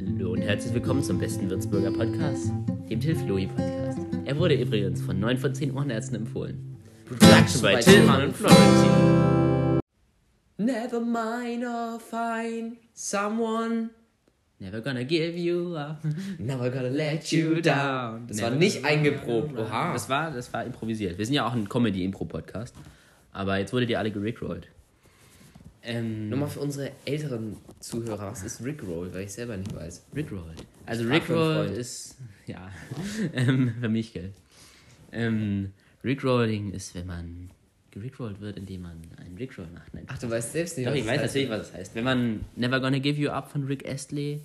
Hallo und herzlich willkommen zum besten Würzburger Podcast, dem Tilflo Podcast. Er wurde übrigens von 9 von 10 Ohrenärzten empfohlen. Production bei Tillmann und Florian. Never mind or find someone. Never gonna give you up. Never gonna let you down. Das war nicht eingeprobt. Oha. Das war improvisiert. Wir sind ja auch ein Comedy-Impro-Podcast. Aber jetzt wurdet ihr alle gerickrollt. Nur mal für unsere älteren Zuhörer, was ist Rickroll, weil ich selber nicht weiß. Rickroll. Also Rickroll ist, ja, für mich, gell. Rickrolling ist, wenn man gerickrollt wird, indem man einen Rickroll macht. Nein, ach, du weißt selbst nicht, was das heißt. Doch, ich weiß natürlich, was das heißt. Wenn man Never Gonna Give You Up von Rick Astley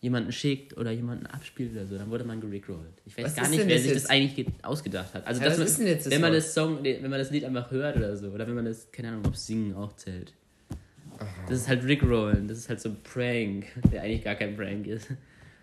jemanden schickt oder jemanden abspielt oder so, dann wurde man gerickrollt. Ich weiß gar nicht, wer sich das eigentlich ausgedacht hat. Also, das ist jetzt das, wenn man das Lied einfach hört oder so, oder wenn man das, keine Ahnung, ob Singen auch zählt. Das ist halt Rickrollen, das ist halt so ein Prank, der eigentlich gar kein Prank ist.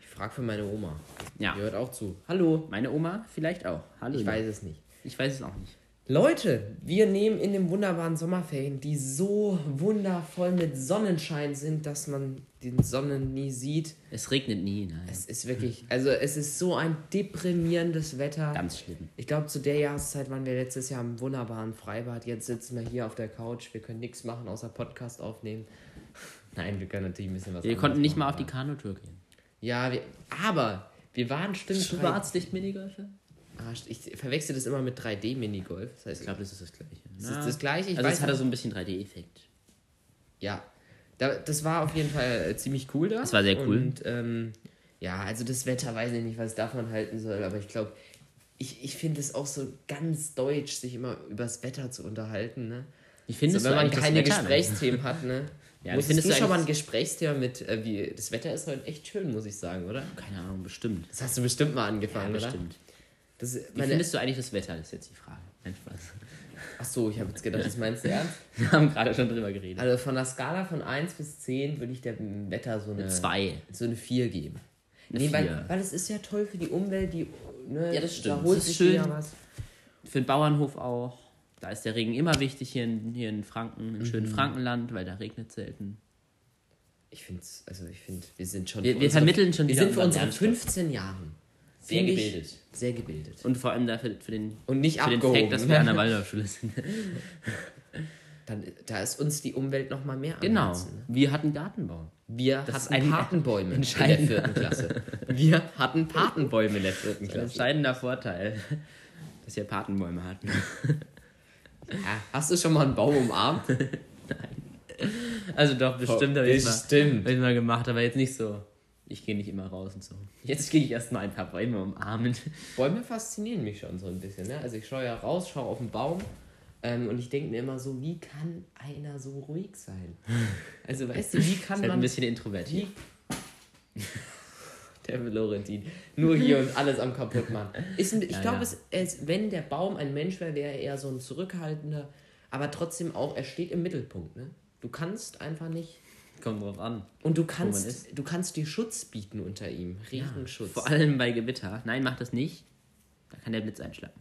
Ich frage für meine Oma. Ja. Die hört auch zu. Hallo. Meine Oma vielleicht auch. Hallo. Ich weiß es nicht. Ich weiß es auch nicht. Leute, wir nehmen in den wunderbaren Sommerferien, die so wundervoll mit Sonnenschein sind, dass man den Sonnen nie sieht. Es regnet nie, nein. Es ist wirklich, also es ist so ein deprimierendes Wetter. Ganz schlimm. Ich glaube, zu der Jahreszeit waren wir letztes Jahr im wunderbaren Freibad. Jetzt sitzen wir hier auf der Couch. Wir können nichts machen, außer Podcast aufnehmen. Nein, wir können natürlich ein bisschen was machen. Wir konnten nicht mal auf die Kanutour gehen. Ja, aber wir waren stimmt... Schwarzlicht-Minigolfe? Ich verwechsel das immer mit 3D-Minigolf. Das heißt, ich glaube, das ist das Gleiche. Das ist das Gleiche. Ich weiß, es hat ja so ein bisschen 3D-Effekt. Ja. Das war auf jeden Fall ziemlich cool da. Das war sehr cool. Und also das Wetter, weiß ich nicht, was ich davon halten soll. Aber ich glaube, ich finde es auch so ganz deutsch, sich immer übers Wetter zu unterhalten. Ne? Ich finde es so, wenn man keine Gesprächsthemen hat, ne? Ja, findest du schon mal ein Gesprächsthema mit, wie das Wetter ist heute echt schön, muss ich sagen, oder? Keine Ahnung, bestimmt. Das hast du bestimmt mal angefangen, ja, oder? Bestimmt. Wie findest du eigentlich das Wetter? Das ist jetzt die Frage. Nein, Spaß. Achso, ich habe jetzt gedacht, das meinst du ernst? Wir haben gerade schon drüber geredet. Also von der Skala von 1 bis 10 würde ich dem Wetter so eine 2, so eine 4 geben. Weil es ist ja toll für die Umwelt, die, ne, ja, das stimmt. Da holt sich wieder was. Für den Bauernhof auch. Da ist der Regen immer wichtig hier in Franken, im schönen Frankenland, weil da regnet selten. Ich finde, wir sind schon... Wir vermitteln schon... Wir sind für unsere 15 Jahren. Sehr gebildet. Sehr gebildet. Und vor allem dafür für den Fact, dass wir an der Waldorfschule sind. Da ist uns die Umwelt noch mal mehr am Herzen. Genau. Wir hatten Gartenbau. Wir hatten Patenbäume in der 4. Klasse. Wir hatten Patenbäume in der 4. Klasse. Entscheidender Vorteil, dass wir Patenbäume hatten. Ja. Hast du schon mal einen Baum umarmt? Nein. Also doch, bestimmt habe ich es mal gemacht, aber jetzt nicht so. Ich gehe nicht immer raus und so. Jetzt gehe ich erstmal ein paar Bäume umarmen. Bäume faszinieren mich schon so ein bisschen, ne? Also ich schaue ja raus, schaue auf den Baum und ich denke mir immer so, wie kann einer so ruhig sein? Also weißt du, wie kann man... Ist halt ein bisschen introvertiert. Der Florentin. Nur hier und alles am kaputt machen. Ich glaube, wenn der Baum ein Mensch wäre, wäre er eher so ein zurückhaltender, aber trotzdem auch, er steht im Mittelpunkt, ne? Du kannst einfach nicht... Kommt drauf an. Und du kannst dir Schutz bieten unter ihm. Regenschutz. Ja, vor allem bei Gewitter. Nein, mach das nicht. Da kann der Blitz einschlagen.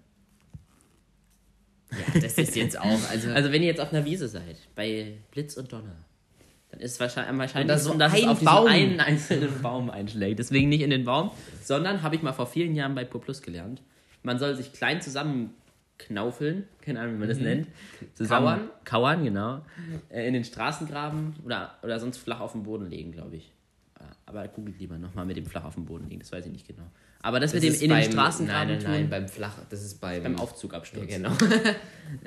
Ja, das ist jetzt auch. Also wenn ihr jetzt auf einer Wiese seid, bei Blitz und Donner, dann ist es wahrscheinlich so, dass es auf diesen einen einzelnen Baum einschlägt. Deswegen nicht in den Baum, sondern, habe ich mal vor vielen Jahren bei Poplus gelernt, man soll sich klein zusammenknaufeln, keine Ahnung, wie man das nennt. Kauern, genau. In den Straßengraben oder sonst flach auf den Boden legen, glaube ich. Aber googelt lieber nochmal mit dem flach auf den Boden legen, das weiß ich nicht genau. Aber das mit dem in den Straßengraben Nein, beim flach, das ist beim Aufzugabsturz. Ja, genau. Da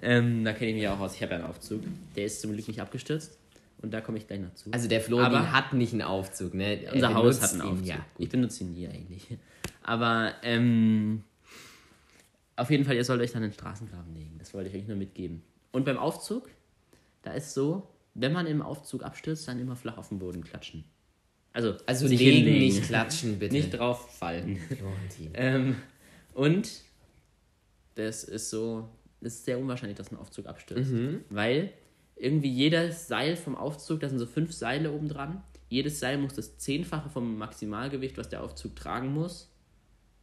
kenne ich mich auch aus, ich habe ja einen Aufzug. Der ist zum Glück nicht abgestürzt und da komme ich gleich noch zu. Also der Florian hat nicht einen Aufzug, ne? Unser Haus hat einen Aufzug. Ihn, ja. Ich benutze ihn nie eigentlich. Aber, auf jeden Fall, ihr sollt euch dann in den Straßengraben legen. Das wollte ich euch nur mitgeben. Und beim Aufzug, da ist so, wenn man im Aufzug abstürzt, dann immer flach auf den Boden klatschen. Also nicht legen, nicht klatschen, bitte. Nicht drauf fallen. Und das ist so, es ist sehr unwahrscheinlich, dass ein Aufzug abstürzt. Weil irgendwie jedes Seil vom Aufzug, da sind so 5 Seile oben dran, jedes Seil muss das 10-fache vom Maximalgewicht, was der Aufzug tragen muss.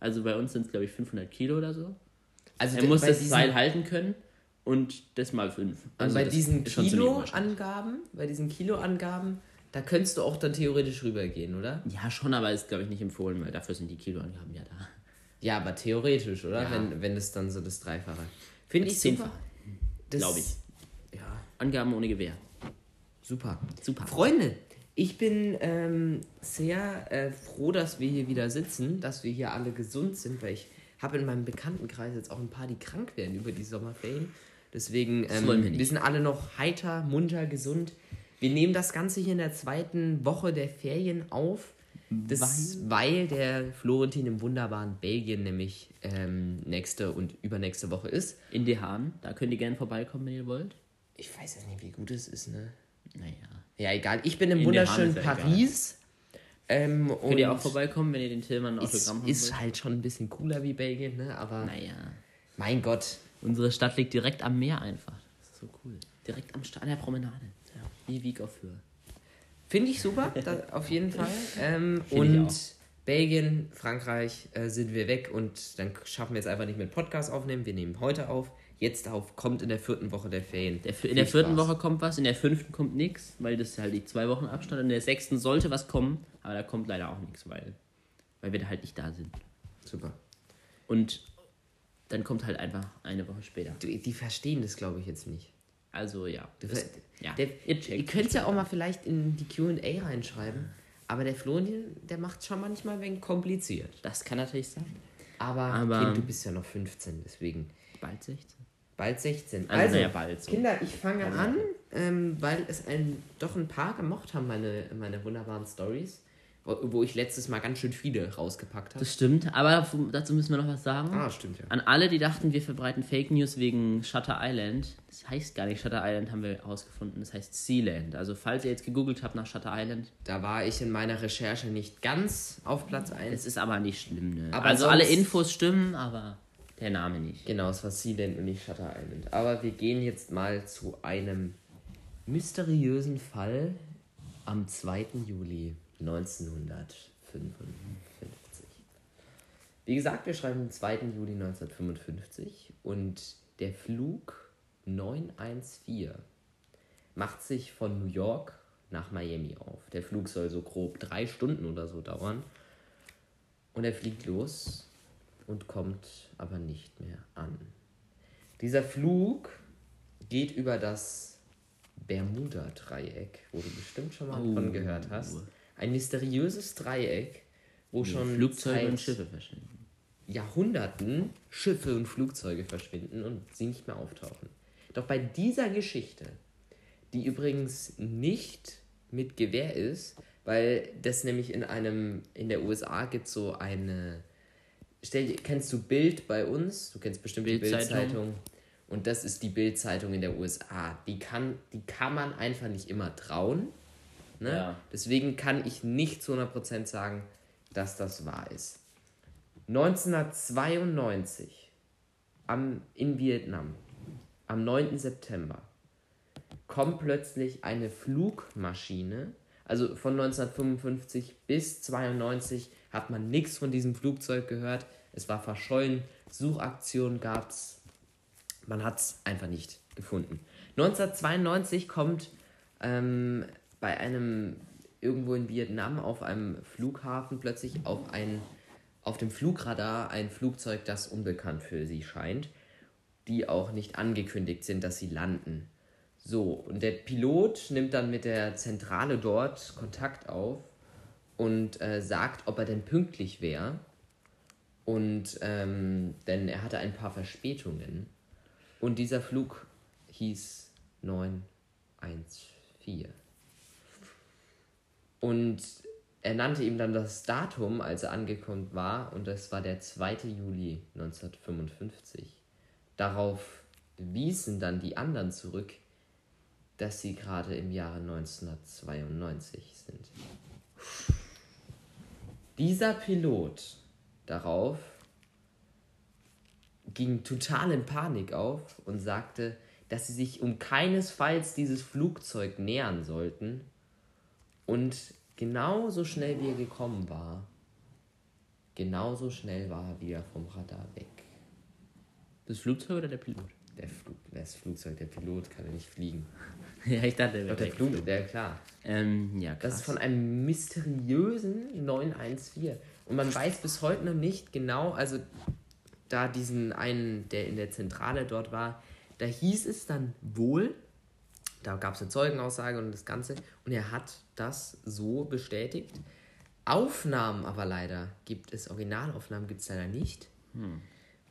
Also bei uns sind es, glaube ich, 500 Kilo oder so. Also er muss das Seil halten können und das mal 5. Also bei diesen Kilo-Angaben Da könntest du auch dann theoretisch rübergehen, oder? Ja, schon, aber ist, glaube ich, nicht empfohlen, weil dafür sind die Kiloangaben ja da. Ja, aber theoretisch, oder? Ja. Wenn es dann so das Dreifache. Finde ich super. Glaube ich. Ja. Angaben ohne Gewähr. Super. Super. Freunde, ich bin sehr froh, dass wir hier wieder sitzen, dass wir hier alle gesund sind, weil ich habe in meinem Bekanntenkreis jetzt auch ein paar, die krank werden über die Sommerferien. Deswegen, wir sind alle noch heiter, munter, gesund. Wir nehmen das Ganze hier in der zweiten Woche der Ferien auf, weil der Florentin im wunderbaren Belgien nämlich nächste und übernächste Woche ist. In De Haan, da könnt ihr gerne vorbeikommen, wenn ihr wollt. Ich weiß jetzt nicht, wie gut es ist, ne? Naja. Ja, egal. Ich bin im wunderschönen Paris. Könnt ihr auch vorbeikommen, wenn ihr den Tillmann ein Autogramm haben wollt. Ist halt schon ein bisschen cooler wie Belgien, ne? Aber naja. Mein Gott. Unsere Stadt liegt direkt am Meer einfach. Das ist so cool. Direkt an der Promenade. Ja. Wie Wieg auf Höhe. Finde ich super, auf jeden Fall. Und Belgien, Frankreich sind wir weg und dann schaffen wir es einfach nicht mit Podcast aufnehmen. Wir nehmen heute auf, jetzt auf, kommt in der 4. Woche der Ferien. In der 4. Woche kommt was, in der 5. kommt nichts, weil das halt die 2 Wochen Abstand. In der 6. sollte was kommen, aber da kommt leider auch nichts, weil wir da halt nicht da sind. Super. Und dann kommt halt einfach eine Woche später. Die verstehen das, glaube ich, jetzt nicht. Also ja. Ihr könnt es ja auch mal vielleicht in die Q&A reinschreiben, aber der Florian, der macht schon manchmal ein wenig kompliziert. Das kann natürlich sein. Aber Kind, du bist ja noch 15, deswegen. Bald 16. Bald 16. Also ja, bald so. Kinder, ich fange an, weil es doch ein paar gemocht haben, meine wunderbaren Stories, wo ich letztes Mal ganz schön viele rausgepackt habe. Das stimmt, aber dazu müssen wir noch was sagen. Ah, stimmt, ja. An alle, die dachten, wir verbreiten Fake News wegen Shutter Island. Das heißt gar nicht Shutter Island, haben wir herausgefunden. Das heißt Sealand. Also falls ihr jetzt gegoogelt habt nach Shutter Island. Da war ich in meiner Recherche nicht ganz auf Platz 1. Es ist aber nicht schlimm, ne? Aber also alle Infos stimmen, aber der Name nicht. Genau, es war Sealand und nicht Shutter Island. Aber wir gehen jetzt mal zu einem mysteriösen Fall am 2. Juli. 1955. Wie gesagt, wir schreiben den 2. Juli 1955 und der Flug 914 macht sich von New York nach Miami auf. Der Flug soll so grob 3 Stunden oder so dauern und er fliegt los und kommt aber nicht mehr an. Dieser Flug geht über das Bermuda-Dreieck, wo du bestimmt schon mal davon gehört hast. Ein mysteriöses Dreieck, wo schon Flugzeuge und Schiffe verschwinden. Jahrhunderten Schiffe und Flugzeuge verschwinden und sie nicht mehr auftauchen. Doch bei dieser Geschichte, die übrigens nicht mit Gewehr ist, weil das nämlich in der USA gibt so eine, kennst du Bild bei uns? Du kennst bestimmt die Bild-Zeitung. Und das ist die Bild-Zeitung in der USA. Die kann man einfach nicht immer trauen. Ne? Ja. Deswegen kann ich nicht zu 100% sagen, dass das wahr ist. 1992, in Vietnam, am 9. September, kommt plötzlich eine Flugmaschine. Also von 1955 bis 1992 hat man nichts von diesem Flugzeug gehört. Es war verschollen, Suchaktionen gab es. Man hat es einfach nicht gefunden. 1992 kommt bei einem, irgendwo in Vietnam, auf einem Flughafen plötzlich auf dem Flugradar ein Flugzeug, das unbekannt für sie scheint, die auch nicht angekündigt sind, dass sie landen. So, und der Pilot nimmt dann mit der Zentrale dort Kontakt auf und sagt, ob er denn pünktlich wäre. Und denn er hatte ein paar Verspätungen. Und dieser Flug hieß 914. Und er nannte ihm dann das Datum, als er angekommen war, und das war der 2. Juli 1955. Darauf wiesen dann die anderen zurück, dass sie gerade im Jahre 1992 sind. Dieser Pilot darauf ging total in Panik auf und sagte, dass sie sich um keinesfalls dieses Flugzeug nähern sollten. Und genauso schnell wie er gekommen war, genauso schnell war er wieder vom Radar weg. Das Flugzeug oder der Pilot? Das Flugzeug, der Pilot kann ja nicht fliegen. Ja, ich dachte, der Flug, der, klar. Ja, krass. Das ist von einem mysteriösen 914. Und man weiß bis heute noch nicht genau, also da diesen einen, der in der Zentrale dort war, da hieß es dann wohl, da gab es eine Zeugenaussage und das Ganze, und er hat das so bestätigt. Aufnahmen aber leider gibt es, Originalaufnahmen gibt es leider nicht,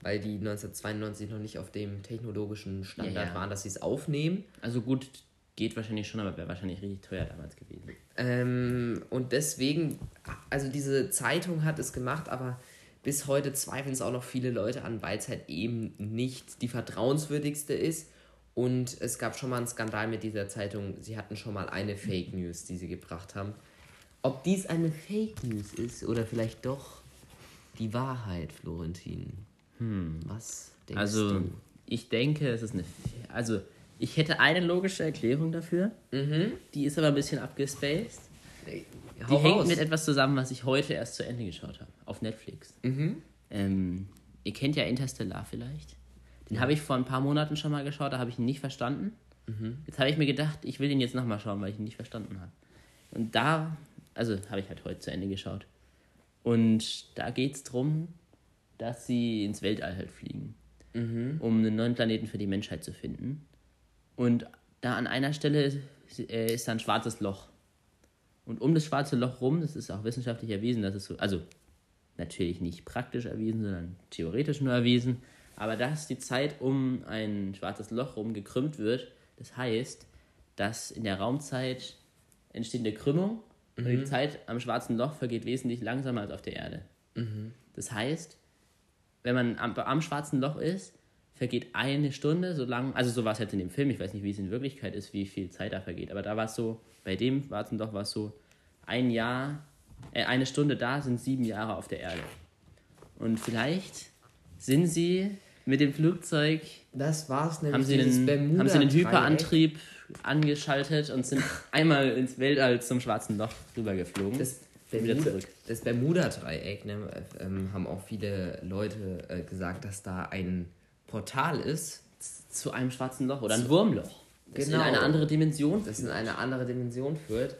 weil die 1992 noch nicht auf dem technologischen Standard waren, dass sie es aufnehmen. Also gut, geht wahrscheinlich schon, aber wäre wahrscheinlich richtig teuer damals gewesen. Und deswegen, also diese Zeitung hat es gemacht, aber bis heute zweifeln es auch noch viele Leute an, weil es halt eben nicht die vertrauenswürdigste ist. Und es gab schon mal einen Skandal mit dieser Zeitung. Sie hatten schon mal eine Fake News, die sie gebracht haben. Ob dies eine Fake News ist oder vielleicht doch die Wahrheit, Florentin. Was denkst du? Ich denke, es ist eine... Also, ich hätte eine logische Erklärung dafür. Die ist aber ein bisschen abgespaced. Die hängt mit etwas zusammen, was ich heute erst zu Ende geschaut habe. Auf Netflix. Ihr kennt ja Interstellar vielleicht. Den habe ich vor ein paar Monaten schon mal geschaut, da habe ich ihn nicht verstanden. Jetzt habe ich mir gedacht, ich will ihn jetzt nochmal schauen, weil ich ihn nicht verstanden habe. Und da... Also, habe ich halt heute zu Ende geschaut. Und da geht es darum, dass sie ins Weltall halt fliegen, um einen neuen Planeten für die Menschheit zu finden. Und da an einer Stelle ist da ein schwarzes Loch. Und um das schwarze Loch rum, das ist auch wissenschaftlich erwiesen, dass es so, also natürlich nicht praktisch erwiesen, sondern theoretisch nur erwiesen, aber dass die Zeit um ein schwarzes Loch rum gekrümmt wird, das heißt, dass in der Raumzeit entsteht eine Krümmung und die Zeit am schwarzen Loch vergeht wesentlich langsamer als auf der Erde. Das heißt, wenn man am schwarzen Loch ist, vergeht eine Stunde so lang, also so war es jetzt in dem Film, ich weiß nicht, wie es in Wirklichkeit ist, wie viel Zeit da vergeht, aber da war es so, bei dem schwarzen Loch war es so, eine Stunde da sind 7 Jahre auf der Erde. Und vielleicht sind sie mit dem Flugzeug, das war's nämlich, haben sie einen Hyperantrieb angeschaltet und sind einmal ins Weltall zum schwarzen Loch rübergeflogen. Das Bermuda-Dreieck, ne, haben auch viele Leute gesagt, dass da ein Portal ist. Zu einem schwarzen Loch oder ein Wurmloch. Das in eine andere Dimension führt.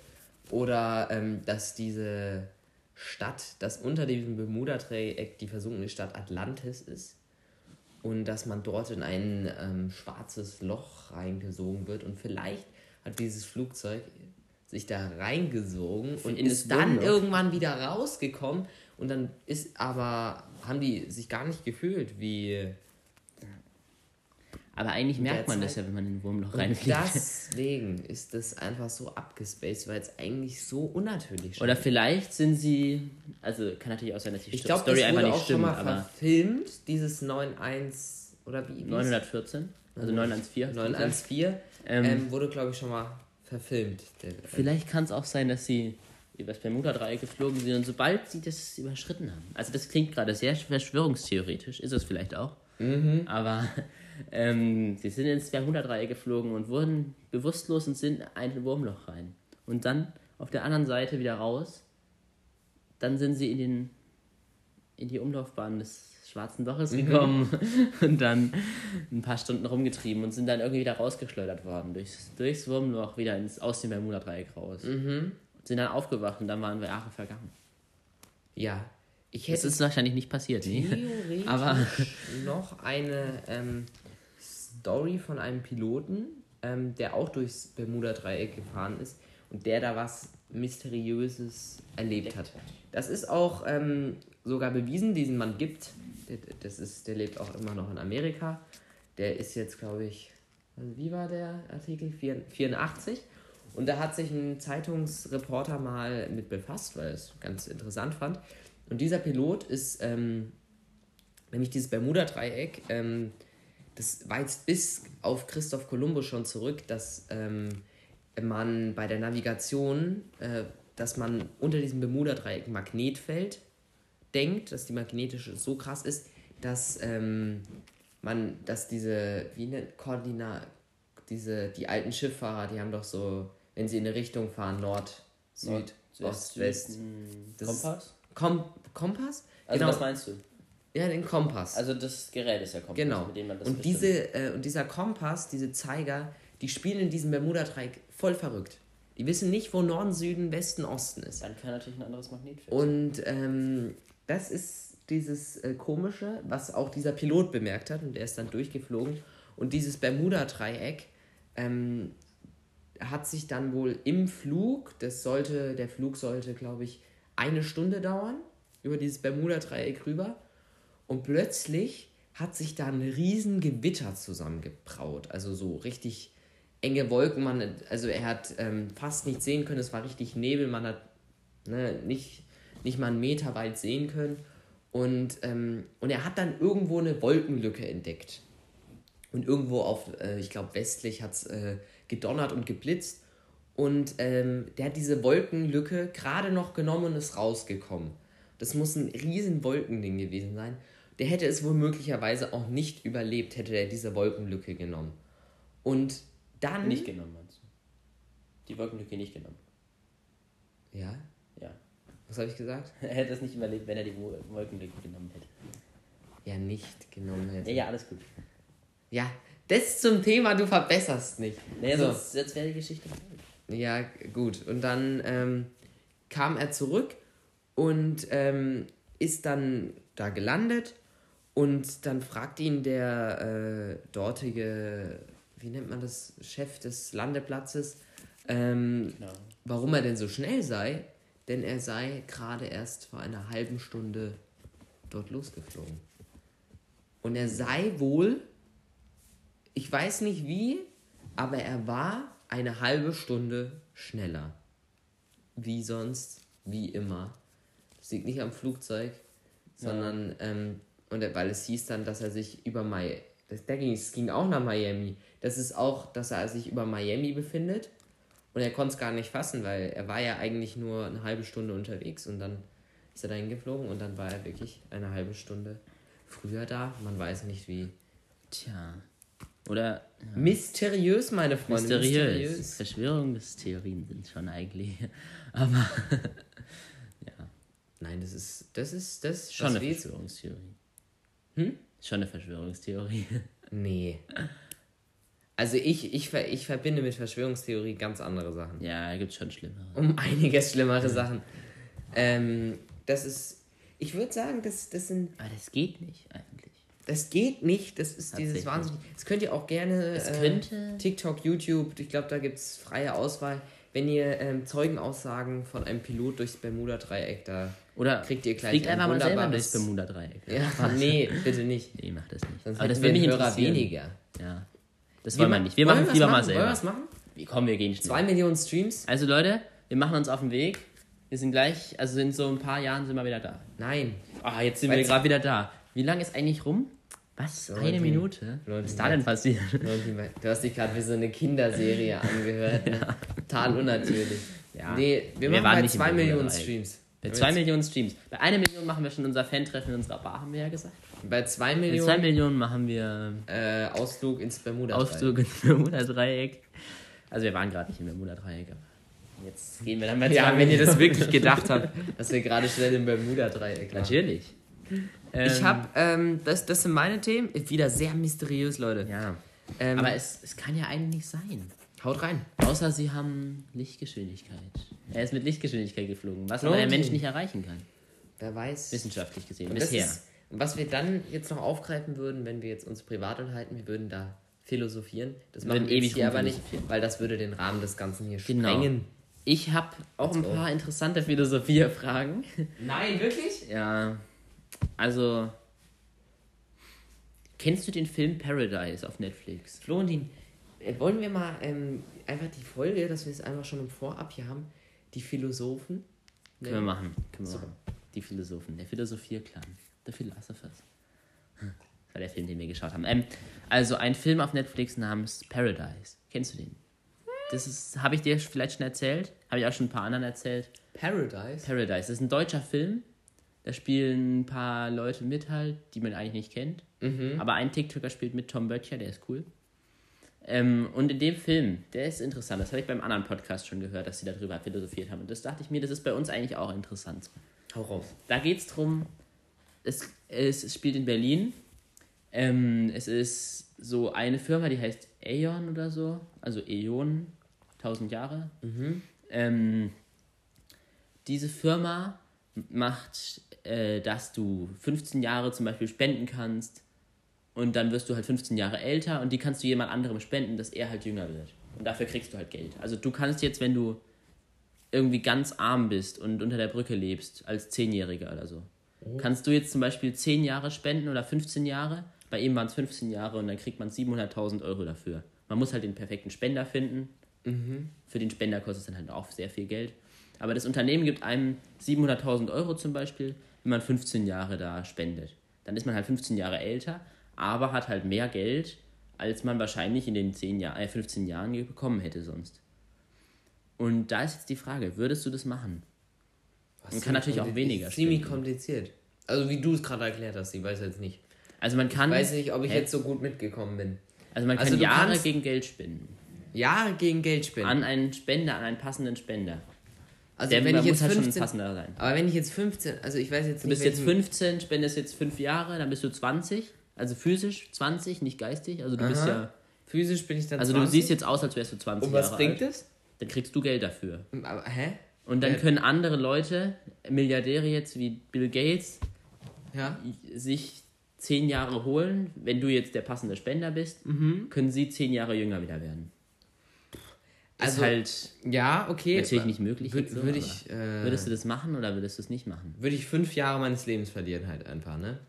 Oder dass diese Stadt, dass unter diesem Bermuda-Dreieck die versunkene Stadt Atlantis ist. Und dass man dort in ein schwarzes Loch reingesogen wird. Und vielleicht hat dieses Flugzeug sich da reingesogen und ist dann irgendwann wieder rausgekommen. Und dann haben die sich gar nicht gefühlt wie... Aber eigentlich merkt man das ja, wenn man in ein Wurmloch reinfliegt. Deswegen ist das einfach so abgespaced, weil es eigentlich so unnatürlich ist. Oder vielleicht sind sie... Also kann natürlich auch sein, dass die Story einfach nicht stimmt. Ich glaube, das wurde auch schon mal verfilmt, dieses 91... oder wie? 914. Also 914. 914 wurde, glaube ich, schon mal verfilmt. Vielleicht kann es auch sein, dass sie übers Bermuda-Dreieck geflogen sind und sobald sie das überschritten haben. Also das klingt gerade sehr verschwörungstheoretisch. Ist es vielleicht auch. Aber... sie sind ins Bermuda-Dreieck geflogen und wurden bewusstlos und sind in ein Wurmloch rein. Und dann auf der anderen Seite wieder raus. Dann sind sie in die Umlaufbahn des schwarzen Loches gekommen und dann ein paar Stunden rumgetrieben und sind dann irgendwie wieder rausgeschleudert worden. Durchs Wurmloch wieder aus dem Bermuda-Dreieck raus. Sind dann aufgewacht und dann waren wir Jahre vergangen. Ja. Das ist wahrscheinlich nicht passiert, theoretisch aber noch eine Story von einem Piloten, der auch durchs Bermuda-Dreieck gefahren ist und der da was Mysteriöses erlebt hat. Das ist auch sogar bewiesen, diesen Mann gibt. Der lebt auch immer noch in Amerika. Der ist jetzt, glaube ich, also wie war der Artikel? 84. Und da hat sich ein Zeitungsreporter mal mit befasst, weil er es ganz interessant fand. Und dieser Pilot ist, nämlich dieses Bermuda-Dreieck, das war jetzt bis auf Christoph Kolumbus schon zurück, dass man bei der Navigation, dass man unter diesem Bermuda-Dreieck Magnetfeld denkt, dass die magnetische so krass ist, dass die alten Schifffahrer, die haben doch so, wenn sie in eine Richtung fahren, Nord, Süd, Ost, West. Kompass? Kompass? Also genau. Was meinst du? Ja, den Kompass. Also das Gerät ist der Kompass, genau, mit dem man das und bestimmt. Und dieser Kompass, diese Zeiger, die spielen in diesem Bermuda-Dreieck voll verrückt. Die wissen nicht, wo Norden, Süden, Westen, Osten ist. Dann kann natürlich ein anderes Magnetfeld. Und das ist dieses Komische, was auch dieser Pilot bemerkt hat, und der ist dann durchgeflogen. Und dieses Bermuda-Dreieck hat sich dann wohl im Flug, der Flug sollte, glaube ich, 1 Stunde dauern, über dieses Bermuda-Dreieck rüber. Und plötzlich hat sich da ein riesen Gewitter zusammengebraut. Also so richtig enge Wolken. Also er hat fast nichts sehen können. Es war richtig Nebel. Man hat nicht mal einen Meter weit sehen können. Und er hat dann irgendwo eine Wolkenlücke entdeckt. Und irgendwo ich glaube westlich hat es gedonnert und geblitzt. Und der hat diese Wolkenlücke gerade noch genommen und ist rausgekommen. Das muss ein riesen Wolkending gewesen sein. Der hätte es wohl möglicherweise auch nicht überlebt, hätte er diese Wolkenlücke genommen. Und dann... Nicht genommen, meinst du? Die Wolkenlücke nicht genommen. Ja? Ja. Was habe ich gesagt? Er hätte es nicht überlebt, wenn er die Wolkenlücke genommen hätte. Ja, nicht genommen hätte. Ja, alles gut. Ja, das zum Thema, du verbesserst nicht. Naja, so. Sonst jetzt wäre die Geschichte voll. Ja, gut. Und dann kam er zurück und ist dann da gelandet. Und dann fragt ihn der dortige, wie nennt man das, Chef des Landeplatzes, genau, warum er denn so schnell sei. Denn er sei gerade erst vor einer halben Stunde dort losgeflogen. Und er sei wohl, ich weiß nicht wie, aber er war eine halbe Stunde schneller. Wie sonst, wie immer. Das liegt nicht am Flugzeug, sondern, weil es hieß dann, dass er sich über Miami, das ging auch nach Miami, das ist auch, dass er sich über Miami befindet. Und er konnte es gar nicht fassen, weil er war ja eigentlich nur eine halbe Stunde unterwegs und dann ist er dahin geflogen und dann war er wirklich eine halbe Stunde früher da. Man weiß nicht wie. Tja. Oder... Ja. Mysteriös, meine Freunde. Mysteriös. Verschwörungstheorien sind schon eigentlich... Aber... ja. Nein, das ist schon eine Verschwörungstheorie. Hm? Schon eine Verschwörungstheorie. Nee. Also ich verbinde mit Verschwörungstheorie ganz andere Sachen. Ja, gibt schon schlimmere. Um einiges schlimmere Sachen. Das ist, ich würde sagen, das sind... Aber das geht nicht eigentlich. Das geht nicht, das ist dieses wahnsinnig... Das könnt ihr auch gerne... TikTok, YouTube, ich glaube, da gibt es freie Auswahl. Wenn ihr Zeugenaussagen von einem Pilot durchs Bermuda-Dreieck, da oder kriegt ihr gleich ein wunderbares... Fliegt einfach mal selber durchs Bermuda-Dreieck. Ja, nee, bitte nicht. Nee, macht das nicht. Sonst aber das würde mich interessieren. Weniger. Ja. Das wollen wir nicht. Wir machen es lieber mal selber. Wollen wir was machen? Wie kommen wir gegen schnell? 2 Millionen Streams. Also Leute, wir machen uns auf den Weg. Wir sind gleich, also in so ein paar Jahren sind wir wieder da. Nein. Ah, jetzt sind wir gerade wieder da. Wie lange ist eigentlich rum? Was? Leute, 1 Minute? Leute, was ist da denn passiert? Leute, du hast dich gerade wie so eine Kinderserie angehört. Ja. Total unnatürlich. Ja. Nee, wir machen bei 2 Millionen Streams. Bei 2 Millionen Streams. Bei 1 Million machen wir schon unser Fan-Treffen in unserer Bar, haben wir ja gesagt. Bei 2 Millionen... Bei 2 Millionen machen wir... Ausflug ins Bermuda-Dreieck. Ausflug ins Bermuda-Dreieck. Also wir waren gerade nicht im Bermuda-Dreieck, aber jetzt gehen wir dann bei 2 Millionen. Ja, wenn ihr das wirklich gedacht habt, dass wir gerade schnell im Bermuda-Dreieck waren. Natürlich. Ich habe, das sind meine Themen. Wieder sehr mysteriös, Leute. Ja. Aber es kann ja eigentlich nicht sein. Haut rein. Außer sie haben Lichtgeschwindigkeit. Er ist mit Lichtgeschwindigkeit geflogen, was aber der Mensch nicht erreichen kann. Wer weiß. Wissenschaftlich gesehen, und bisher. Was wir dann jetzt noch aufgreifen würden, wenn wir jetzt uns privat unterhalten, wir würden da philosophieren. Das machen wir hier aber nicht, weil das würde den Rahmen des Ganzen hier sprengen. Genau. Ich habe auch ein paar interessante Philosophie-Fragen. Nein, wirklich? Ja. Also, kennst du den Film Paradise auf Netflix? Florentin, wollen wir mal einfach die Folge, dass wir es einfach schon im Vorab hier haben, die Philosophen? Können wir machen, Die Philosophen, der Philosophierclan, The Philosophers. Das war der Film, den wir geschaut haben. Also, ein Film auf Netflix namens Paradise. Kennst du den? Das habe ich dir vielleicht schon erzählt, habe ich auch schon ein paar anderen erzählt. Paradise? Paradise, das ist ein deutscher Film. Da spielen ein paar Leute mit halt, die man eigentlich nicht kennt. Mhm. Aber ein TikToker spielt mit, Tom Böttcher, der ist cool. Und in dem Film, der ist interessant, das habe ich beim anderen Podcast schon gehört, dass sie darüber philosophiert haben. Und das dachte ich mir, das ist bei uns eigentlich auch interessant. Hau raus. Da geht's drum, Es spielt in Berlin. Es ist so eine Firma, die heißt Aeon oder so. Also Aeon, 1000 Jahre. Mhm. Diese Firma macht, dass du 15 Jahre zum Beispiel spenden kannst und dann wirst du halt 15 Jahre älter und die kannst du jemand anderem spenden, dass er halt jünger wird. Und dafür kriegst du halt Geld. Also du kannst jetzt, wenn du irgendwie ganz arm bist und unter der Brücke lebst, als 10-Jähriger oder so, kannst du jetzt zum Beispiel 10 Jahre spenden oder 15 Jahre. Bei ihm waren es 15 Jahre und dann kriegt man 700.000 Euro dafür. Man muss halt den perfekten Spender finden. Mhm. Für den Spender kostet es dann halt auch sehr viel Geld. Aber das Unternehmen gibt einem 700.000 Euro zum Beispiel, wenn man 15 Jahre da spendet. Dann ist man halt 15 Jahre älter, aber hat halt mehr Geld, als man wahrscheinlich in den 15 Jahren bekommen hätte sonst. Und da ist jetzt die Frage, würdest du das machen? Man kann natürlich auch weniger spenden. Ziemlich kompliziert. Also wie du es gerade erklärt hast, ich weiß jetzt nicht. Also man kann... Ich weiß nicht, ob ich jetzt so gut mitgekommen bin. Also man kann Jahre gegen Geld spenden. Jahre gegen Geld spenden? An einen Spender, an einen passenden Spender. Also wenn ich jetzt 15, halt schon passender sein. Aber wenn ich jetzt 15, also ich weiß jetzt nicht... Du bist jetzt 15, spendest jetzt 5 Jahre, dann bist du 20. Also physisch 20, nicht geistig. Also du bist ja... Physisch bin ich dann 20? Also du siehst jetzt aus, als wärst du 20 Jahre alt. Und was bringt das? Dann kriegst du Geld dafür. Aber, Und dann können andere Leute, Milliardäre jetzt wie Bill Gates, sich 10 Jahre holen. Wenn du jetzt der passende Spender bist, können sie 10 Jahre jünger wieder werden. Also ist halt natürlich nicht möglich. Würdest du das machen oder würdest du es nicht machen? Würde ich 5 Jahre meines Lebens verlieren halt einfach, ne?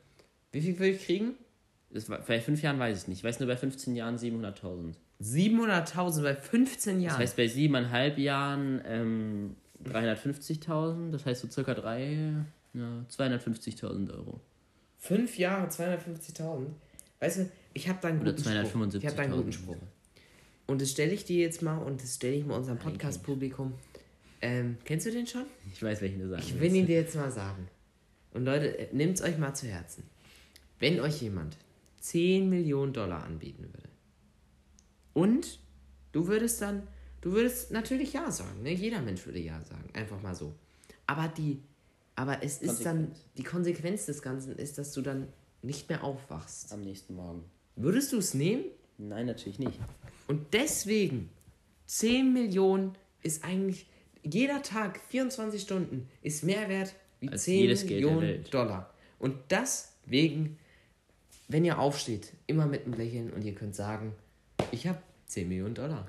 Wie viel würde ich kriegen? Das war, bei 5 Jahren weiß ich nicht. Ich weiß nur bei 15 Jahren 700.000. 700.000 bei 15 Jahren? Das heißt bei 7,5 Jahren 350.000. Das heißt so circa 250.000 Euro. 5 Jahre 250.000? Weißt du, ich habe da einen guten Spruch. Ich habe da einen guten Spruch. Und das stelle ich dir jetzt mal und das stelle ich mal unserem Podcast-Publikum. Kennst du den schon? Ich weiß, welchen du sagen willst. Ich will ihn dir jetzt mal sagen. Und Leute, nehmt es euch mal zu Herzen. Wenn euch jemand 10 Millionen Dollar anbieten würde und du würdest natürlich Ja sagen, ne? Jeder Mensch würde Ja sagen, einfach mal so. Aber es ist dann, die Konsequenz des Ganzen ist, dass du dann nicht mehr aufwachst. Am nächsten Morgen. Würdest du es nehmen? Nein, natürlich nicht. Und deswegen, 10 Millionen ist eigentlich, jeder Tag, 24 Stunden, ist mehr wert wie als 10 Millionen Dollar. Und deswegen, wenn ihr aufsteht, immer mit einem Lächeln und ihr könnt sagen, ich habe 10 Millionen Dollar.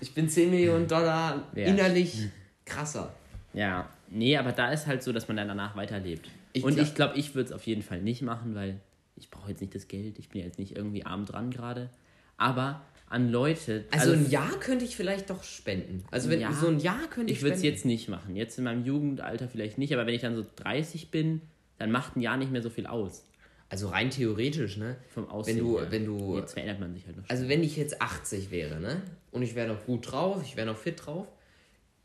Ich bin 10 Millionen Dollar innerlich krasser. Ja, nee, aber da ist halt so, dass man dann danach weiterlebt. Ich glaube, ich würde es auf jeden Fall nicht machen, weil ich brauche jetzt nicht das Geld, ich bin jetzt nicht irgendwie arm dran gerade. Aber an Leute... Also ein Jahr könnte ich vielleicht doch spenden. Also wenn so ein Jahr könnte ich spenden. Ich würde es jetzt nicht machen. Jetzt in meinem Jugendalter vielleicht nicht, aber wenn ich dann so 30 bin, dann macht ein Jahr nicht mehr so viel aus. Also rein theoretisch, ne? Vom Aussehen. Wenn du, jetzt verändert man sich halt noch. Also wenn ich jetzt 80 wäre, ne? Und ich wäre noch gut drauf, ich wäre noch fit drauf,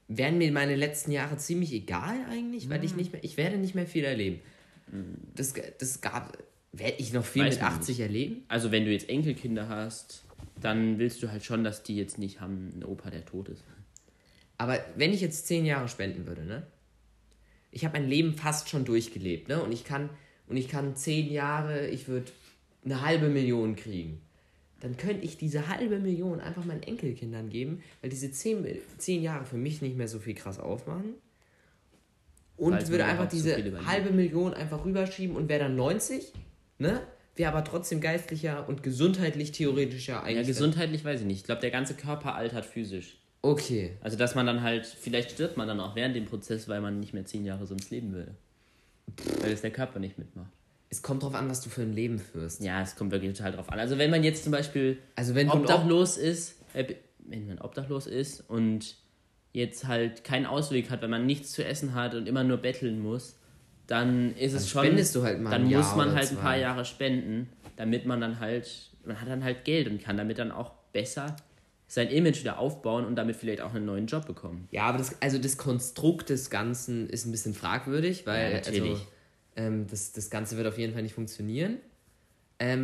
wären mir meine letzten Jahre ziemlich egal eigentlich, weil ich werde nicht mehr viel erleben. Werde ich noch viel mit 80 erleben? Also wenn du jetzt Enkelkinder hast, dann willst du halt schon, dass die jetzt nicht haben einen Opa, der tot ist. Aber wenn ich jetzt 10 Jahre spenden würde, ne? Ich habe mein Leben fast schon durchgelebt, ne? Und ich kann 10 Jahre, ich würde eine 500.000 kriegen. Dann könnte ich diese 500.000 einfach meinen Enkelkindern geben, weil diese 10 Jahre für mich nicht mehr so viel krass aufmachen. Und würde einfach diese 500.000 einfach rüberschieben und wäre dann 90, ne? Wäre aber trotzdem geistlicher und gesundheitlich theoretischer eigentlich. Ja, gesundheitlich weiß ich nicht. Ich glaube, der ganze Körper altert physisch. Okay. Also, dass man dann halt, vielleicht stirbt man dann auch während dem Prozess, weil man nicht mehr 10 Jahre sonst leben würde. Weil es der Körper nicht mitmacht. Es kommt drauf an, was du für ein Leben führst. Ja, es kommt wirklich total drauf an. Also, wenn man jetzt zum Beispiel wenn man obdachlos ist und jetzt halt keinen Ausweg hat, wenn man nichts zu essen hat und immer nur betteln muss, dann ist es schon... Spendest du halt mal dann muss man halt 2 paar Jahre spenden, damit man dann halt... Man hat dann halt Geld und kann damit dann auch besser sein Image wieder aufbauen und damit vielleicht auch einen neuen Job bekommen. Ja, aber das Konstrukt des Ganzen ist ein bisschen fragwürdig, weil... Ja, natürlich. Also, das Ganze wird auf jeden Fall nicht funktionieren.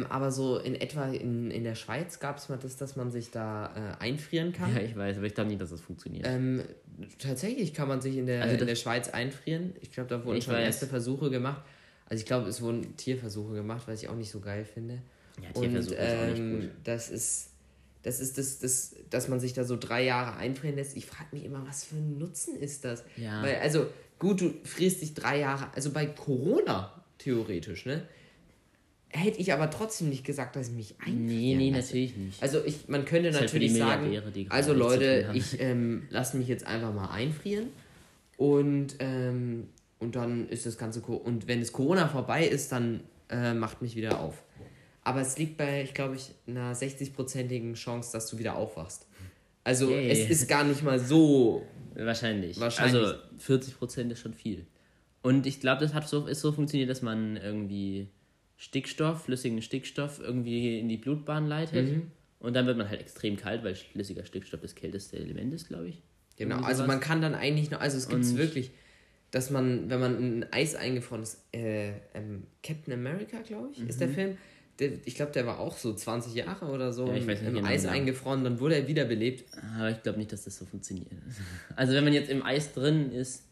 Aber so in etwa in der Schweiz gab es mal das, dass man sich da einfrieren kann. Ja, ich weiß, aber ich glaube nicht, dass das funktioniert. Tatsächlich kann man sich in der Schweiz einfrieren. Ich glaube, da wurden schon erste Versuche gemacht. Also ich glaube, es wurden Tierversuche gemacht, was ich auch nicht so geil finde. Ja, Tierversuche ist auch nicht gut. Das ist das, dass man sich da so 3 Jahre einfrieren lässt. Ich frage mich immer, was für ein Nutzen ist das? Ja. Weil, also, gut, du frierst dich 3 Jahre, also bei Corona theoretisch, ne? Hätte ich aber trotzdem nicht gesagt, dass ich mich einfrieren lasse. Natürlich nicht. Also, man könnte natürlich sagen, also Leute, ich lasse mich jetzt einfach mal einfrieren und dann ist das Ganze, und wenn es Corona vorbei ist, dann macht mich wieder auf. Aber es liegt bei, ich glaube, einer 60-prozentigen Chance, dass du wieder aufwachst. Also es ist gar nicht mal so... Wahrscheinlich. Also 40% ist schon viel. Und ich glaube, das hat so funktioniert, dass man irgendwie flüssigen Stickstoff irgendwie in die Blutbahn leitet. Mhm. Und dann wird man halt extrem kalt, weil flüssiger Stickstoff das kälteste Element ist, glaube ich. Genau, also man kann dann eigentlich noch... Also es gibt es wirklich, dass man, wenn man in Eis eingefroren ist... Captain America, glaube ich, ist der Film... Ich glaube, der war auch so 20 Jahre oder so im Eis eingefroren, dann wurde er wiederbelebt. Aber ich glaube nicht, dass das so funktioniert. Also wenn man jetzt im Eis drin ist,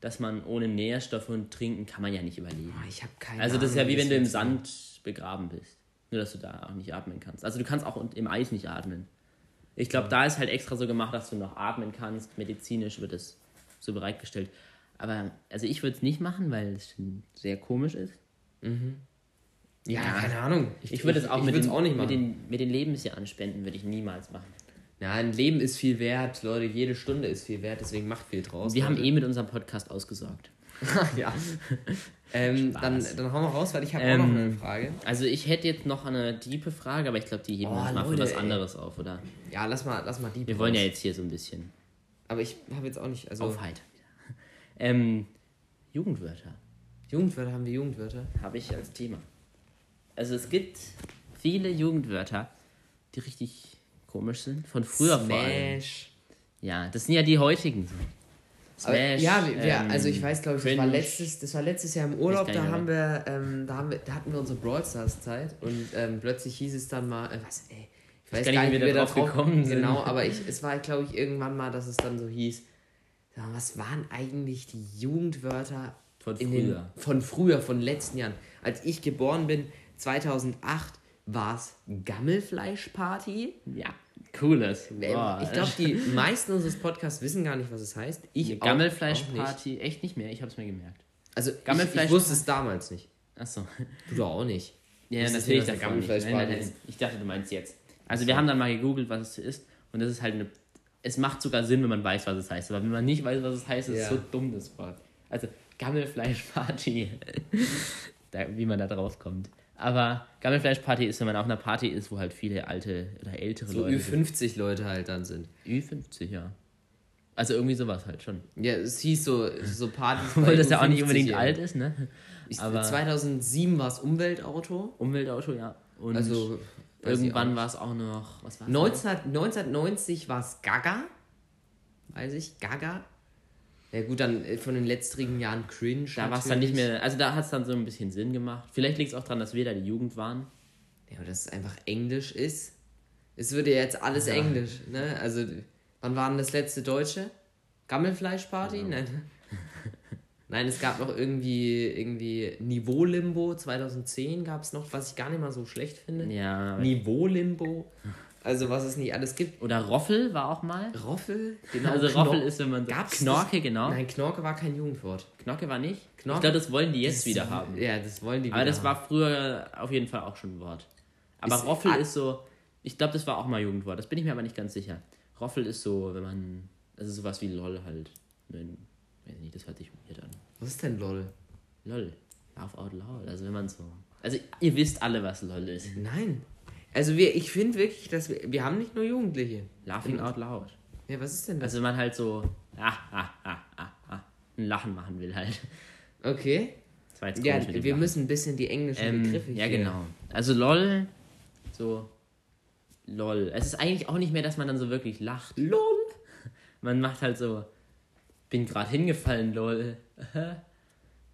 dass man ohne Nährstoffe und Trinken, kann man ja nicht überleben. Oh, ich habe keine Ahnung. Also das ist ja wie wenn du im Sand begraben bist. Nur, dass du da auch nicht atmen kannst. Also du kannst auch im Eis nicht atmen. Ich glaube, da ist halt extra so gemacht, dass du noch atmen kannst. Medizinisch wird es so bereitgestellt. Aber also ich würde es nicht machen, weil es schon sehr komisch ist. Mhm. Ja, keine Ahnung. Ich würde es auch nicht machen. Mit den Lebensjahren spenden würde ich niemals machen. Na, ein Leben ist viel wert, Leute. Jede Stunde ist viel wert, deswegen macht viel draus. Wir haben mit unserem Podcast ausgesorgt. Ja. Dann hauen wir raus, weil ich habe auch noch eine Frage. Also ich hätte jetzt noch eine tiefe Frage, aber ich glaube, die heben wir mal für was anderes auf, oder? Ja, lass mal die. Wir wollen ja jetzt hier so ein bisschen. Aber ich habe jetzt auch nicht... Also Aufheit. Jugendwörter. Haben wir Jugendwörter? Habe ich als Thema. Also es gibt viele Jugendwörter, die richtig komisch sind. Von früher vor allem. Smash. Ja, das sind ja die heutigen. Smash. Aber, ja, also ich weiß, glaube ich, das war letztes Jahr im Urlaub, da hatten wir unsere Brawl Stars Zeit und plötzlich hieß es dann mal, ich weiß gar nicht, wie wir da drauf gekommen sind. Genau, aber es war, glaube ich, irgendwann mal, dass es dann so hieß, was waren eigentlich die Jugendwörter von letzten Jahren? Als ich geboren bin, 2008 war es Gammelfleischparty. Ja, cooles. Boah. Ich glaube, die meisten unseres Podcasts wissen gar nicht, was es heißt. Gammelfleischparty, echt nicht mehr. Ich habe es mir gemerkt. Also ich wusste es damals nicht. Achso. Du auch nicht. Ja, natürlich das Gammelfleischparty. Nein. Ich dachte, du meinst jetzt. Also wir haben dann mal gegoogelt, was es ist. Und das ist halt es macht sogar Sinn, wenn man weiß, was es heißt. Aber wenn man nicht weiß, was es heißt, ist es so dumm, das Wort. Also Gammelfleischparty. Wie man da drauf kommt. Aber Gammelfleischparty ist, wenn man auf einer Party ist, wo halt viele alte oder ältere Leute sind. So Ü50-Leute halt dann sind. Ü50, ja. Also irgendwie sowas halt schon. Ja, es hieß so Partys. Obwohl das ja auch nicht unbedingt alt ist, ne? Aber 2007 war es Umweltauto. Umweltauto, ja. Und also irgendwann war es auch noch... Was war's 1990 war es Gaga. Weiß ich, Gaga. Ja gut, dann von den letztrigen Jahren cringe. Da war es dann nicht mehr, also da hat es dann so ein bisschen Sinn gemacht. Vielleicht liegt es auch daran, dass wir da die Jugend waren. Ja, aber dass es einfach Englisch ist. Es würde ja jetzt alles Englisch, ne? Also, wann war denn das letzte Deutsche? Gammelfleischparty? Genau. Nein. Nein, es gab noch irgendwie Niveau-Limbo. 2010 gab es noch, was ich gar nicht mal so schlecht finde. Ja. Niveau-Limbo. Also was es nicht alles gibt. Oder Roffel war auch mal. Roffel? Genau. Also Roffel ist, wenn man so... Gab's Knorke, genau. Nein, Knorke war kein Jugendwort. Knorke war nicht? Knorke? Ich glaube, das wollen die jetzt wieder haben. Ja, das wollen die wieder. Aber das war früher auf jeden Fall auch schon ein Wort. Aber Roffel ist so... Ich glaube, das war auch mal Jugendwort. Das bin ich mir aber nicht ganz sicher. Roffel ist so, wenn man... Das ist sowas wie LOL halt. Wenn, weiß nicht, das hört sich weird an. Was ist denn LOL? LOL. Laugh out loud. Also wenn man so... Also ihr wisst alle, was LOL ist. Nein. Also ich finde wirklich, dass wir haben nicht nur Jugendliche. Laughing out loud. Ja, was ist denn das? Also wenn man halt so ein Lachen machen will halt. Okay. Das war jetzt komisch, wir müssen ein bisschen die englischen Begriffe hier. Ja, genau. Also LOL, so LOL. Es ist eigentlich auch nicht mehr, dass man dann so wirklich lacht. LOL. Man macht halt so, bin gerade hingefallen, LOL.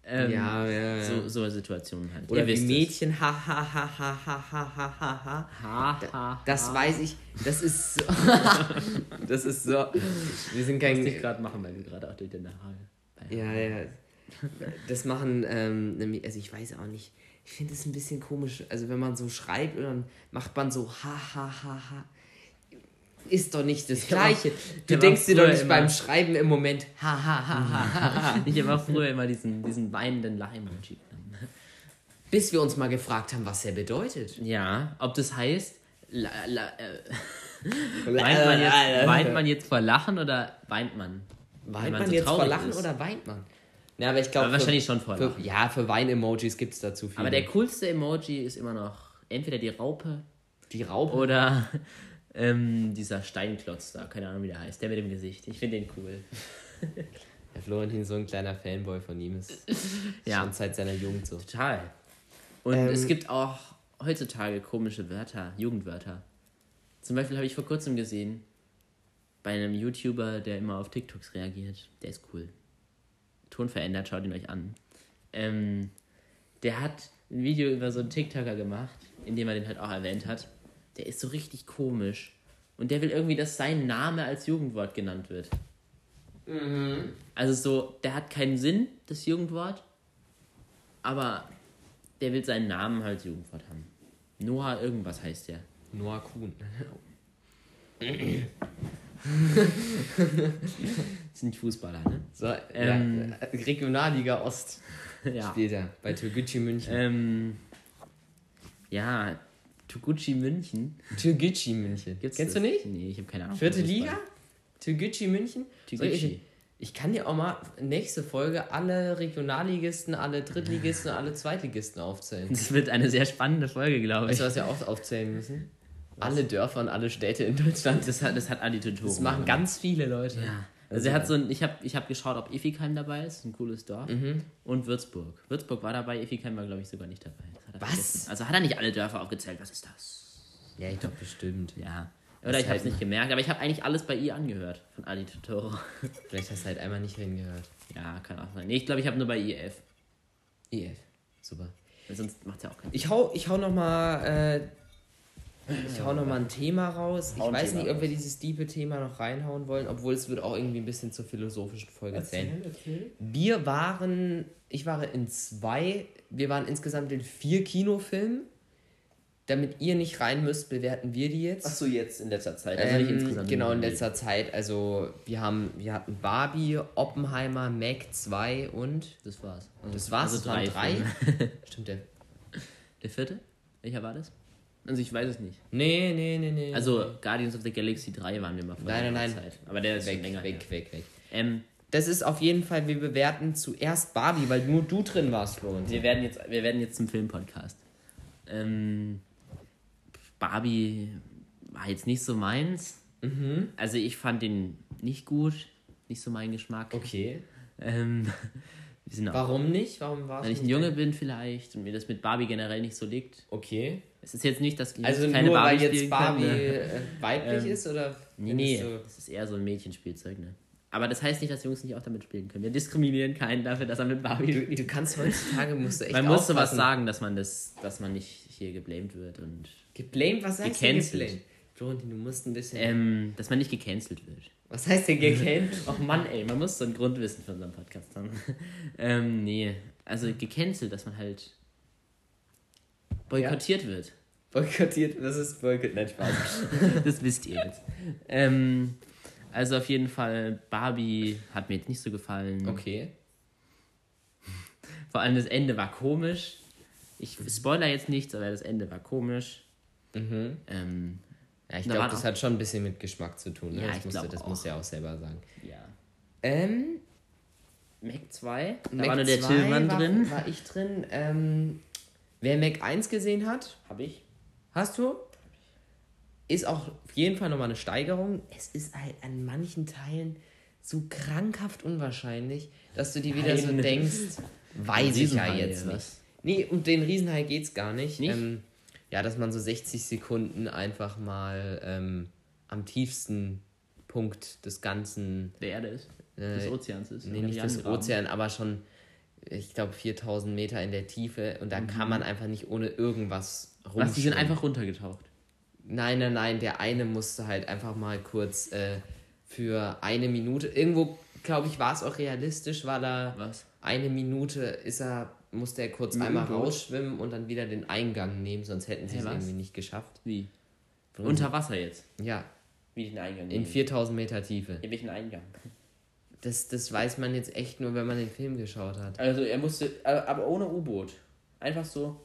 Ja. So eine Situation halt. Oder wie Mädchen, ha, ha, ha, ha, ha, ha, ha, ha, ha, ha. Das weiß ich, das ist so. Wir sind kein... Das muss ich gerade machen, weil wir gerade auch durch den Haare... Ja. Das machen, also ich weiß auch nicht, ich finde es ein bisschen komisch, also wenn man so schreibt und dann macht man so ha ha ha ha, ist doch nicht das Gleiche. Du denkst dir doch nicht beim Schreiben im Moment ha ha ha ha ha. Ich habe früher immer diesen weinenden Lachimoji. Bis wir uns mal gefragt haben, was er bedeutet. Ja, ob das heißt, weint man jetzt vor Lachen oder weint man? Weint man jetzt vor Lachen oder weint man? Ja, aber ich glaube wahrscheinlich schon vor Lachen. Ja, für Wein-Emojis gibt es dazu viel. Aber der coolste Emoji ist immer noch entweder die Raupe. Die Raupe? Oder dieser Steinklotz da, keine Ahnung wie der heißt, der mit dem Gesicht. Ich finde den cool. Der Florian ist so ein kleiner Fanboy von ihm. Ist schon seit seiner Jugend so. Total. Und es gibt auch heutzutage komische Wörter, Jugendwörter. Zum Beispiel habe ich vor kurzem gesehen, bei einem YouTuber, der immer auf TikToks reagiert. Der ist cool. Ton verändert, schaut ihn euch an. Der hat ein Video über so einen TikToker gemacht, in dem er den halt auch erwähnt hat. Der ist so richtig komisch. Und der will irgendwie, dass sein Name als Jugendwort genannt wird. Mhm. Also so, der hat keinen Sinn, das Jugendwort. Aber der will seinen Namen halt Jugendwort haben. Noah irgendwas heißt der. Noah Kuhn. Das sind Fußballer, ne? So, Regionalliga Ost spielt er bei Toguchi München. Toguchi München. Toguchi München. Kennst du nicht? Nee, ich habe keine Ahnung. 4. Liga? Toguchi München? Ich kann dir auch mal nächste Folge alle Regionalligisten, alle Drittligisten und alle Zweitligisten aufzählen. Das wird eine sehr spannende Folge, glaube ich. Weißt du, was wir auch aufzählen müssen? Was? Alle Dörfer und alle Städte in Deutschland. Das hat Ali Tutoro. Das machen ganz viele Leute. Ja. Also er hat so ein, ich hab geschaut, ob Iffikheim dabei ist, ein cooles Dorf. Mhm. Und Würzburg. Würzburg war dabei, Iffikheim war, glaube ich, sogar nicht dabei. Was? Also hat er nicht alle Dörfer aufgezählt, was ist das? Ja, ich glaube bestimmt. Ja. Oder ich habe es nicht gemerkt, aber ich habe eigentlich alles bei ihr angehört, von Ali Tutoro. Vielleicht hast du halt einmal nicht hingehört. Ja, kann auch sein. Nee, ich glaube, ich habe nur bei IF. IF, super. Weil sonst macht ja auch keinen Sinn. Ich hau nochmal ein Thema raus. Ich weiß nicht, ob wir dieses tiefe Thema noch reinhauen wollen, obwohl es wird auch irgendwie ein bisschen zur philosophischen Folge zählen. Wir waren insgesamt in 4 Kinofilmen. Damit ihr nicht rein müsst, bewerten wir die jetzt. Achso, jetzt in letzter Zeit. Also nicht insgesamt. Genau, in letzter Zeit. Also wir hatten Barbie, Oppenheimer, Meg 2 und... Das war's. Also das war's, also das waren 3. Stimmt, der 4.? Welcher war das? Also ich weiß es nicht. Nee. Also Guardians of the Galaxy 3 waren wir mal vor der Zeit. Aber der ist weg, schon länger weg. Das ist auf jeden Fall, wir bewerten zuerst Barbie, weil nur du drin warst, Florian. Wir werden jetzt zum Filmpodcast. Barbie war jetzt nicht so meins. Mhm. Also ich fand den nicht gut. Nicht so mein Geschmack. Okay. Warum nicht? Warum war's? Weil ich ein Junge bin vielleicht und mir das mit Barbie generell nicht so liegt. Okay. Es ist jetzt nicht, dass ich also keine Barbie spielen jetzt Barbie kann, ne? Weiblich ist? Oder nee. Das ist eher so ein Mädchenspielzeug, ne? Aber das heißt nicht, dass Jungs nicht auch damit spielen können. Wir diskriminieren keinen dafür, dass er mit Barbie spielt. Du kannst heutzutage, musst du echt man aufpassen. Man muss sowas sagen, dass man nicht hier geblamed wird und... Geblamed? Was heißt denn geblamed? Florian, du musst ein bisschen... dass man nicht gecancelt wird. Was heißt denn gecancelt? Och Mann, ey, man muss so ein Grundwissen für unseren Podcast haben. Nee, also gecancelt, dass man halt boykottiert wird. Boykottiert? Das ist boykottiert. Nein, Spaß. Das wisst ihr jetzt. Also auf jeden Fall, Barbie hat mir jetzt nicht so gefallen. Okay. Vor allem das Ende war komisch. Ich spoiler jetzt nichts, aber das Ende war komisch. Mhm. Ich glaube, das hat schon ein bisschen mit Geschmack zu tun. Ne? Ja, das musst du ja auch selber sagen. Ja. Mac 2, da war nur der Tillmann drin. War ich drin. Wer Mac 1 gesehen hat... Hab ich. Hast du? Ist auch auf jeden Fall nochmal eine Steigerung. Es ist halt an manchen Teilen so krankhaft unwahrscheinlich, dass du dir wieder so denkst, weiß ich ja jetzt nicht. Nee, um den Riesenhai geht's gar nicht. Dass man so 60 Sekunden einfach mal am tiefsten Punkt des ganzen... Der Erde ist? Des Ozeans ist? Nee, nicht des Ozeans, aber schon, ich glaube, 4000 Meter in der Tiefe. Und da kann man einfach nicht ohne irgendwas rumschwimmen. Was, die sind einfach runtergetaucht? Nein, der eine musste halt einfach mal kurz für eine Minute, irgendwo, glaube ich, war es auch realistisch, weil er eine Minute musste er kurz einmal rausschwimmen und dann wieder den Eingang nehmen, sonst hätten sie es irgendwie nicht geschafft. Wie? Warum? Unter Wasser jetzt? Ja. Wie den Eingang nehmen? In 4000 Meter Tiefe. In welchen Eingang? Das weiß man jetzt echt nur, wenn man den Film geschaut hat. Also er musste, aber ohne U-Boot. Einfach so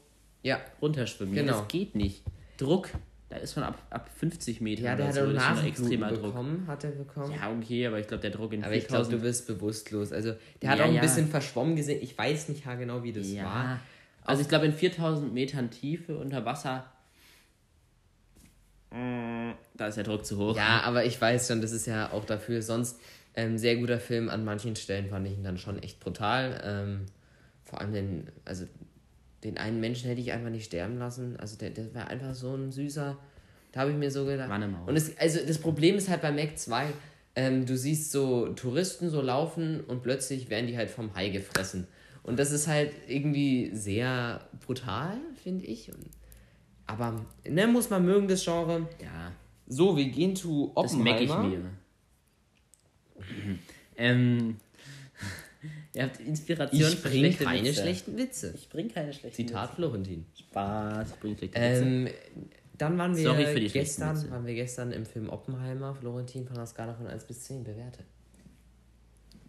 runterschwimmen. Genau. Ja, das geht nicht. Druck, da ist man ab 50 Metern. Ja, der hat also auch extremer Druck. Hat er bekommen? Ja, okay, aber ich glaube, der Druck in 4000... Aber ich glaube, du wirst bewusstlos. Also der hat auch ein bisschen verschwommen gesehen. Ich weiß nicht genau, wie das war. Also ich glaube, in 4000 Metern Tiefe unter Wasser... Da ist der Druck zu hoch. Ja, aber ich weiß schon, das ist ja auch dafür sonst... sehr guter Film, an manchen Stellen fand ich ihn dann schon echt brutal. Vor allem den einen Menschen hätte ich einfach nicht sterben lassen. Also der war einfach so ein süßer, da habe ich mir so gedacht. Und das Problem ist halt bei Meg 2, du siehst so Touristen so laufen und plötzlich werden die halt vom Hai gefressen. Und das ist halt irgendwie sehr brutal, finde ich. Aber muss man mögen, das Genre. Ja. So, wir gehen zu Oppenheimer. Das merke ich mir. Ihr habt Inspiration für schlechten Witze. Ich bringe keine schlechten Zitat Witze. Zitat Florentin. Spaß, ich bringe schlechte Witze. Dann waren wir gestern im Film Oppenheimer. Florentin von der Skala von 1 bis 10 bewertet.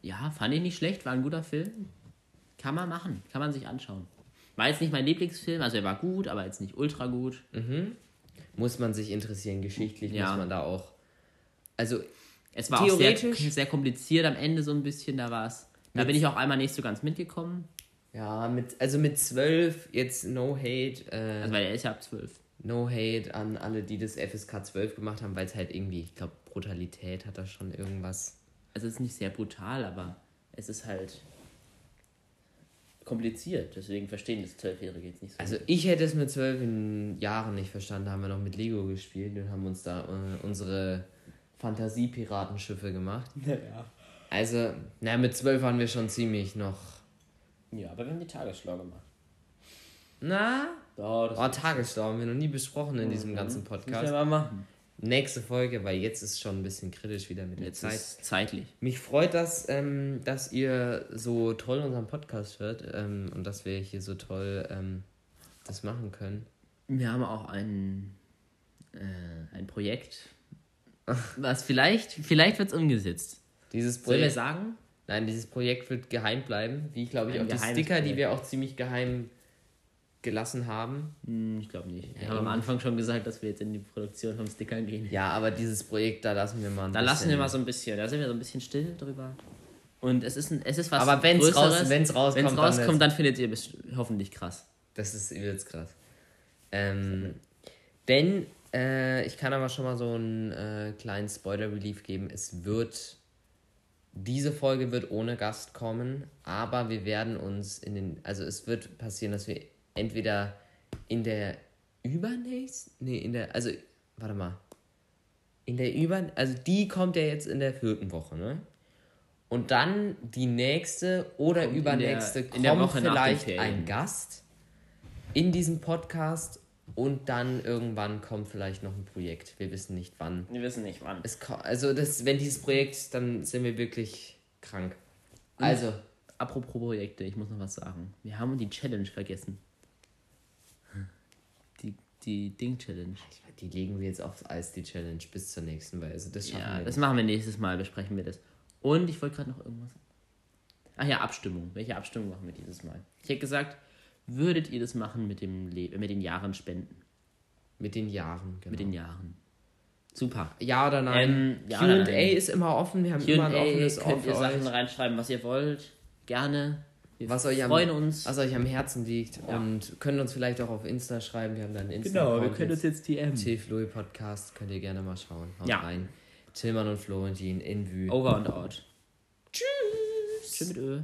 Ja, fand ich nicht schlecht, war ein guter Film. Kann man machen, kann man sich anschauen. War jetzt nicht mein Lieblingsfilm, also er war gut, aber jetzt nicht ultra gut. Mhm. Muss man sich interessieren, geschichtlich muss man da auch... Also... Es war auch sehr kompliziert am Ende so ein bisschen, da bin ich auch einmal nicht so ganz mitgekommen. Ja, mit 12, jetzt no hate. Weil er ist ja ab 12. No hate an alle, die das FSK 12 gemacht haben, weil es halt irgendwie, ich glaube, Brutalität hat da schon irgendwas. Also es ist nicht sehr brutal, aber es ist halt kompliziert. Deswegen verstehen das 12-Jährige jetzt nicht so. Also ich hätte es mit 12 Jahren nicht verstanden, da haben wir noch mit Lego gespielt und haben uns da unsere... Fantasie-Piratenschiffe gemacht. Ja. Also, mit 12 waren wir schon ziemlich noch... Ja, aber wir haben die Tagesschau gemacht. Na? Tagesschau haben wir noch nie besprochen in diesem ganzen Podcast. Das müssen wir mal machen. Nächste Folge, weil jetzt ist schon ein bisschen kritisch wieder mit der Zeit. Ist zeitlich. Mich freut das, dass ihr so toll unseren Podcast hört und dass wir hier so toll das machen können. Wir haben auch ein Projekt... Was vielleicht wird es umgesetzt. Dieses Projekt, soll ich sagen? Nein, dieses Projekt wird geheim bleiben. Wie, glaube ich, auch die Sticker, Projekt. Die wir auch ziemlich geheim gelassen haben. Ich glaube nicht. Wir haben am Anfang schon gesagt, dass wir jetzt in die Produktion von Stickern gehen. Ja, aber dieses Projekt, da sind wir so ein bisschen still drüber. Und es ist was Größeres. Aber wenn es rauskommt, dann findet ihr es hoffentlich krass. Das ist übelst krass. Ich kann aber schon mal so einen kleinen Spoiler-Relief geben. Diese Folge wird ohne Gast kommen, aber wir werden uns es wird passieren, dass wir entweder die kommt ja jetzt in der 4. Woche, ne? Und dann die nächste oder kommt übernächste kommt vielleicht ein Gast in diesem Podcast. Und dann irgendwann kommt vielleicht noch ein Projekt. Wir wissen nicht wann. Wenn dieses Projekt, dann sind wir wirklich krank. Also, apropos Projekte, ich muss noch was sagen. Wir haben die Challenge vergessen. Die Ding-Challenge. Die legen wir jetzt aufs Eis, die Challenge, bis zur nächsten Weise. Also das schaffen wir. Ja, das machen wir nächstes Mal, besprechen wir das. Und ich wollte gerade noch irgendwas. Ach ja, Abstimmung. Welche Abstimmung machen wir dieses Mal? Ich hätte gesagt... Würdet ihr das machen mit den Jahren spenden? Mit den Jahren, genau. Mit den Jahren. Super. Ja oder nein? Ja Q&A ist immer offen. Wir haben Q&A immer ein offenes Ohr. Könnt ihr Sachen reinschreiben, was ihr wollt. Gerne. Wir freuen uns. Was euch am Herzen liegt. Ja. Und könnt uns vielleicht auch auf Insta schreiben. Wir haben dann Insta. Genau, wir können uns jetzt DM. Tilflo Podcast könnt ihr gerne mal schauen. Haut rein. Tillmann und Florentin in Vue. Over and out. Tschüss. Tschüss mit Ö.